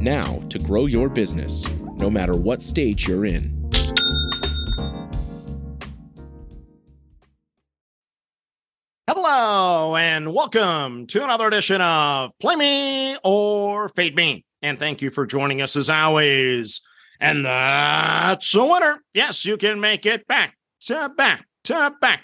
now to grow your business, no matter what stage you're in. Hello, and welcome to another edition of Play Me or Fade Me. And thank you for joining us as always. And that's a winner. Yes, you can make it back-to-back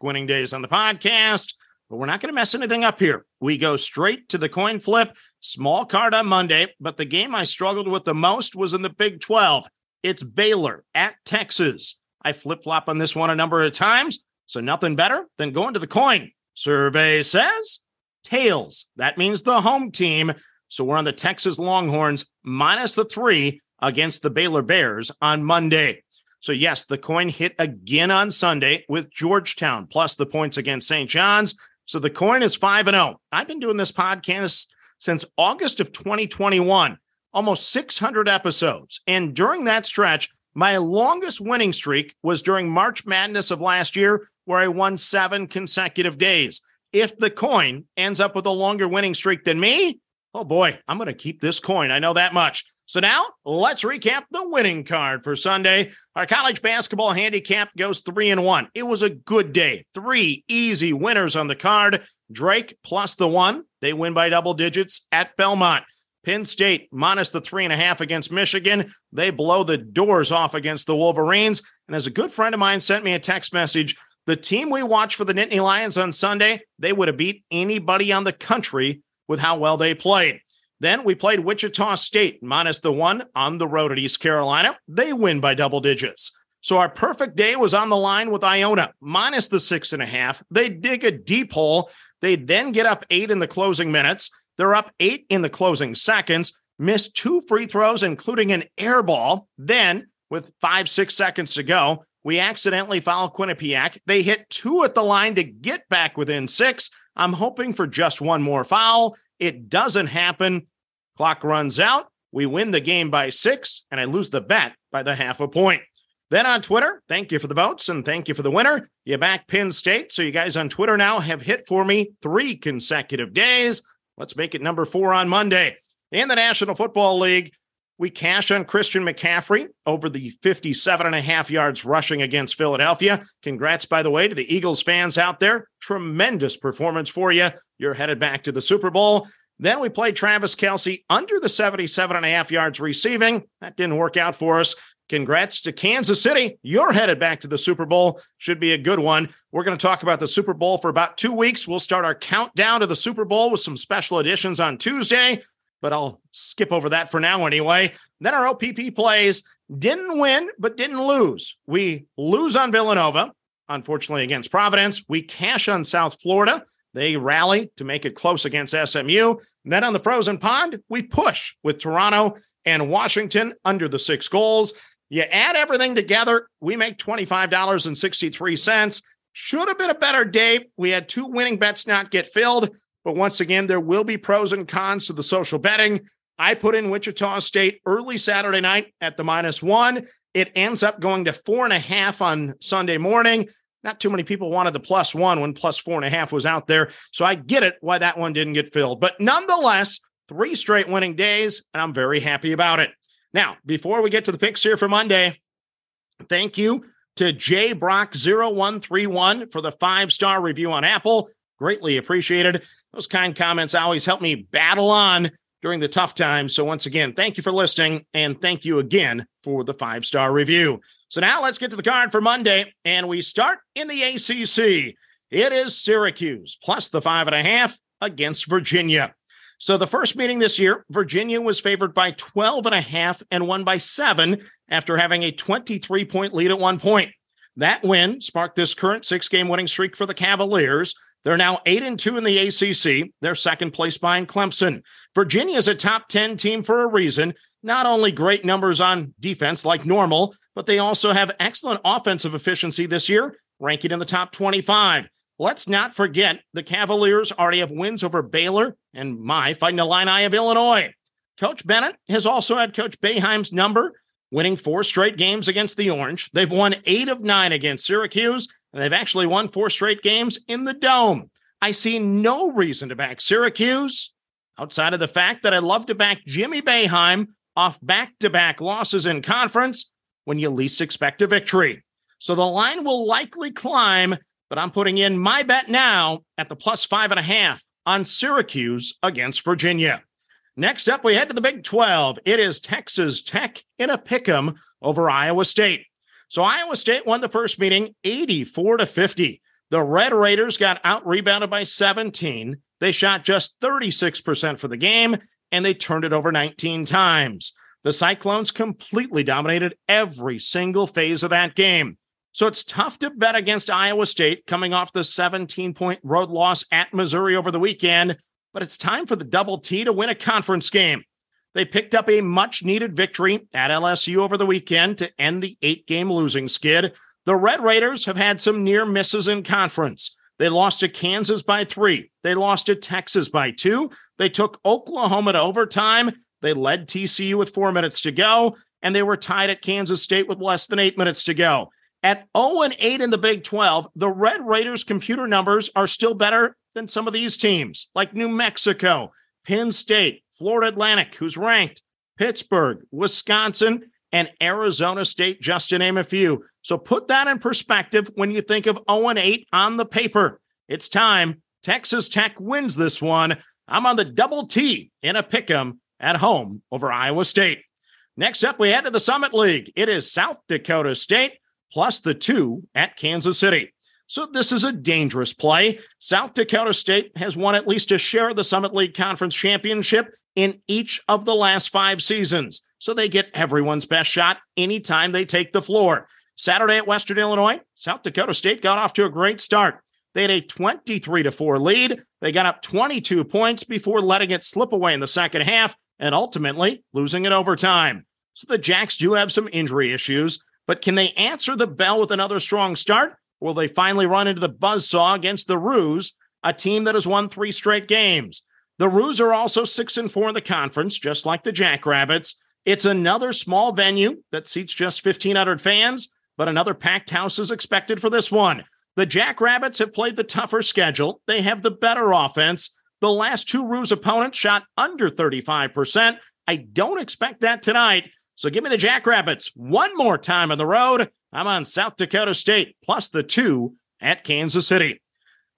winning days on the podcast. But we're not going to mess anything up here. We go straight to the coin flip, small card on Monday. But the game I struggled with the most was in the Big 12. It's Baylor at Texas. I flip-flop on this one a number of times, so nothing better than going to the coin. Survey says tails. That means the home team. So we're on the Texas Longhorns minus the 3 against the Baylor Bears on Monday. So, yes, the coin hit again on Sunday with Georgetown plus the points against St. John's. So the coin is 5-0. I've been doing this podcast since August of 2021, almost 600 episodes. And during that stretch, my longest winning streak was during March Madness of last year, where I won 7 consecutive days. If the coin ends up with a longer winning streak than me, oh boy, I'm going to keep this coin. I know that much. So now let's recap the winning card for Sunday. Our college basketball handicap goes 3-1. It was a good day. 3 easy winners on the card. Drake plus the 1. They win by double digits at Belmont. Penn State minus the 3.5 against Michigan. They blow the doors off against the Wolverines. And as a good friend of mine sent me a text message, the team we watched for the Nittany Lions on Sunday, they would have beat anybody on the country with how well they played. Then we played Wichita State, minus the 1 on the road at East Carolina. They win by double digits. So our perfect day was on the line with Iona, minus the 6.5. They dig a deep hole. They then get up 8 in the closing minutes. They're up 8 in the closing seconds, missed 2 free throws, including an air ball. Then, with 5-6 seconds to go, we accidentally foul Quinnipiac. They hit 2 at the line to get back within 6. I'm hoping for just 1 more foul. It doesn't happen. Clock runs out. We win the game by 6, and I lose the bet by the half a point. Then on Twitter, thank you for the votes, and thank you for the winner. You back Penn State, so you guys on Twitter now have hit for me 3 consecutive days. Let's make it number 4 on Monday. In the National Football League, we cash on Christian McCaffrey over the 57.5 yards rushing against Philadelphia. Congrats, by the way, to the Eagles fans out there. Tremendous performance for you. You're headed back to the Super Bowl. Then we played Travis Kelce under the 77.5 yards receiving. That didn't work out for us. Congrats to Kansas City. You're headed back to the Super Bowl. Should be a good one. We're going to talk about the Super Bowl for about 2 weeks. We'll start our countdown to the Super Bowl with some special editions on Tuesday. But I'll skip over that for now anyway. Then our OPP plays didn't win, but didn't lose. We lose on Villanova, unfortunately, against Providence. We cash on South Florida. They rally to make it close against SMU. And then on the frozen pond, we push with Toronto and Washington under the 6 goals. You add everything together, we make $25.63. Should have been a better day. We had 2 winning bets not get filled. But once again, there will be pros and cons to the social betting. I put in Wichita State early Saturday night at the -1. It ends up going to 4.5 on Sunday morning. Not too many people wanted the +1 when +4.5 was out there. So I get it why that one didn't get filled. But nonetheless, 3 straight winning days, and I'm very happy about it. Now, before we get to the picks here for Monday, thank you to jbrock0131 for the 5-star review on Apple. Greatly appreciated. Those kind comments always help me battle on during the tough times. So once again, thank you for listening, and thank you again for the 5-star review. So now let's get to the card for Monday, and we start in the ACC. It is Syracuse plus the 5.5 against Virginia. So the first meeting this year, Virginia was favored by 12.5 and won by 7 after having a 23-point lead at one point. That win sparked this current 6-game winning streak for the Cavaliers. They're now 8-2 in the ACC. They're second place behind Clemson. Virginia is a top 10 team for a reason. Not only great numbers on defense like normal, but they also have excellent offensive efficiency this year, ranking in the top 25. Let's not forget the Cavaliers already have wins over Baylor and my Fighting Illini of Illinois. Coach Bennett has also had Coach Boeheim's number, winning 4 straight games against the Orange. They've won 8 of 9 against Syracuse, and they've actually won 4 straight games in the Dome. I see no reason to back Syracuse outside of the fact that I love to back Jimmy Boeheim off back-to-back losses in conference when you least expect a victory. So the line will likely climb, but I'm putting in my bet now at the plus 5.5 on Syracuse against Virginia. Next up, we head to the Big 12. It is Texas Tech in a pick'em over Iowa State. So Iowa State won the first meeting 84-50. The Red Raiders got out-rebounded by 17. They shot just 36% for the game, and they turned it over 19 times. The Cyclones completely dominated every single phase of that game. So it's tough to bet against Iowa State coming off the 17-point road loss at Missouri over the weekend, but it's time for the Double T to win a conference game. They picked up a much-needed victory at LSU over the weekend to end the 8-game losing skid. The Red Raiders have had some near misses in conference. They lost to Kansas by 3. They lost to Texas by 2. They took Oklahoma to overtime. They led TCU with 4 minutes to go, and they were tied at Kansas State with less than 8 minutes to go. At 0-8 in the Big 12, the Red Raiders' computer numbers are still better than some of these teams, like New Mexico, Penn State, Florida Atlantic, who's ranked, Pittsburgh, Wisconsin, and Arizona State, just to name a few. So put that in perspective when you think of 0-8 on the paper. It's time. Texas Tech wins this one. I'm on the Double T in a pick'em at home over Iowa State. Next up, we head to the Summit League. It is South Dakota State plus the 2 at Kansas City. So this is a dangerous play. South Dakota State has won at least a share of the Summit League Conference Championship in each of the last 5 seasons. So they get everyone's best shot anytime they take the floor. Saturday at Western Illinois, South Dakota State got off to a great start. They had a 23-4 lead. They got up 22 points before letting it slip away in the second half and ultimately losing in overtime. So the Jacks do have some injury issues, but can they answer the bell with another strong start? Will they finally run into the buzzsaw against the Roos, a team that has won 3 straight games? The Roos are also 6-4 in the conference, just like the Jackrabbits. It's another small venue that seats just 1,500 fans, but another packed house is expected for this one. The Jackrabbits have played the tougher schedule. They have the better offense. The last 2 Roos opponents shot under 35%. I don't expect that tonight. So give me the Jackrabbits one more time on the road. I'm on South Dakota State plus the 2 at Kansas City.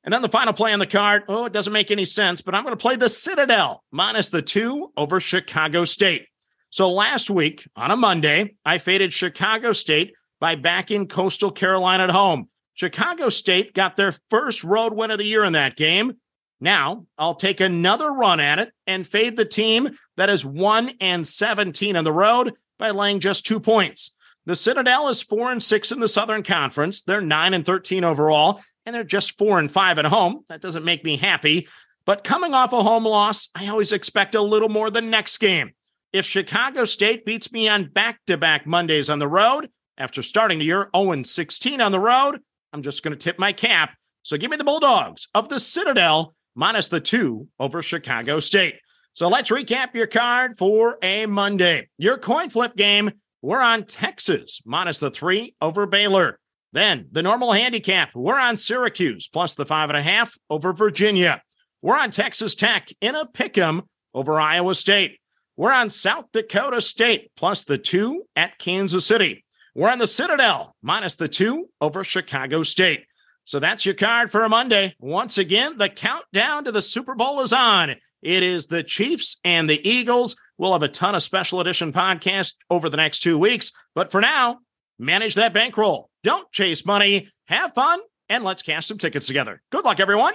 And then the final play on the card. Oh, it doesn't make any sense, but I'm going to play the Citadel minus the 2 over Chicago State. So last week on a Monday, I faded Chicago State by backing Coastal Carolina at home. Chicago State got their first road win of the year in that game. Now, I'll take another run at it and fade the team that is 1-17 on the road by laying just 2 points. The Citadel is 4-6 in the Southern Conference. They're 9-13 overall, and they're just 4-5 at home. That doesn't make me happy. But coming off a home loss, I always expect a little more the next game. If Chicago State beats me on back-to-back Mondays on the road, after starting the year 0-16 on the road, I'm just going to tip my cap. So give me the Bulldogs of the Citadel minus the 2 over Chicago State. So let's recap your card for a Monday. Your coin flip game, we're on Texas minus the 3 over Baylor. Then the normal handicap, we're on Syracuse plus the 5.5 over Virginia. We're on Texas Tech in a pick'em over Iowa State. We're on South Dakota State plus the 2 at Kansas City. We're on the Citadel minus the 2 over Chicago State. So that's your card for a Monday. Once again, the countdown to the Super Bowl is on. It is the Chiefs and the Eagles. We'll have a ton of special edition podcasts over the next 2 weeks. But for now, manage that bankroll. Don't chase money. Have fun. And let's cash some tickets together. Good luck, everyone.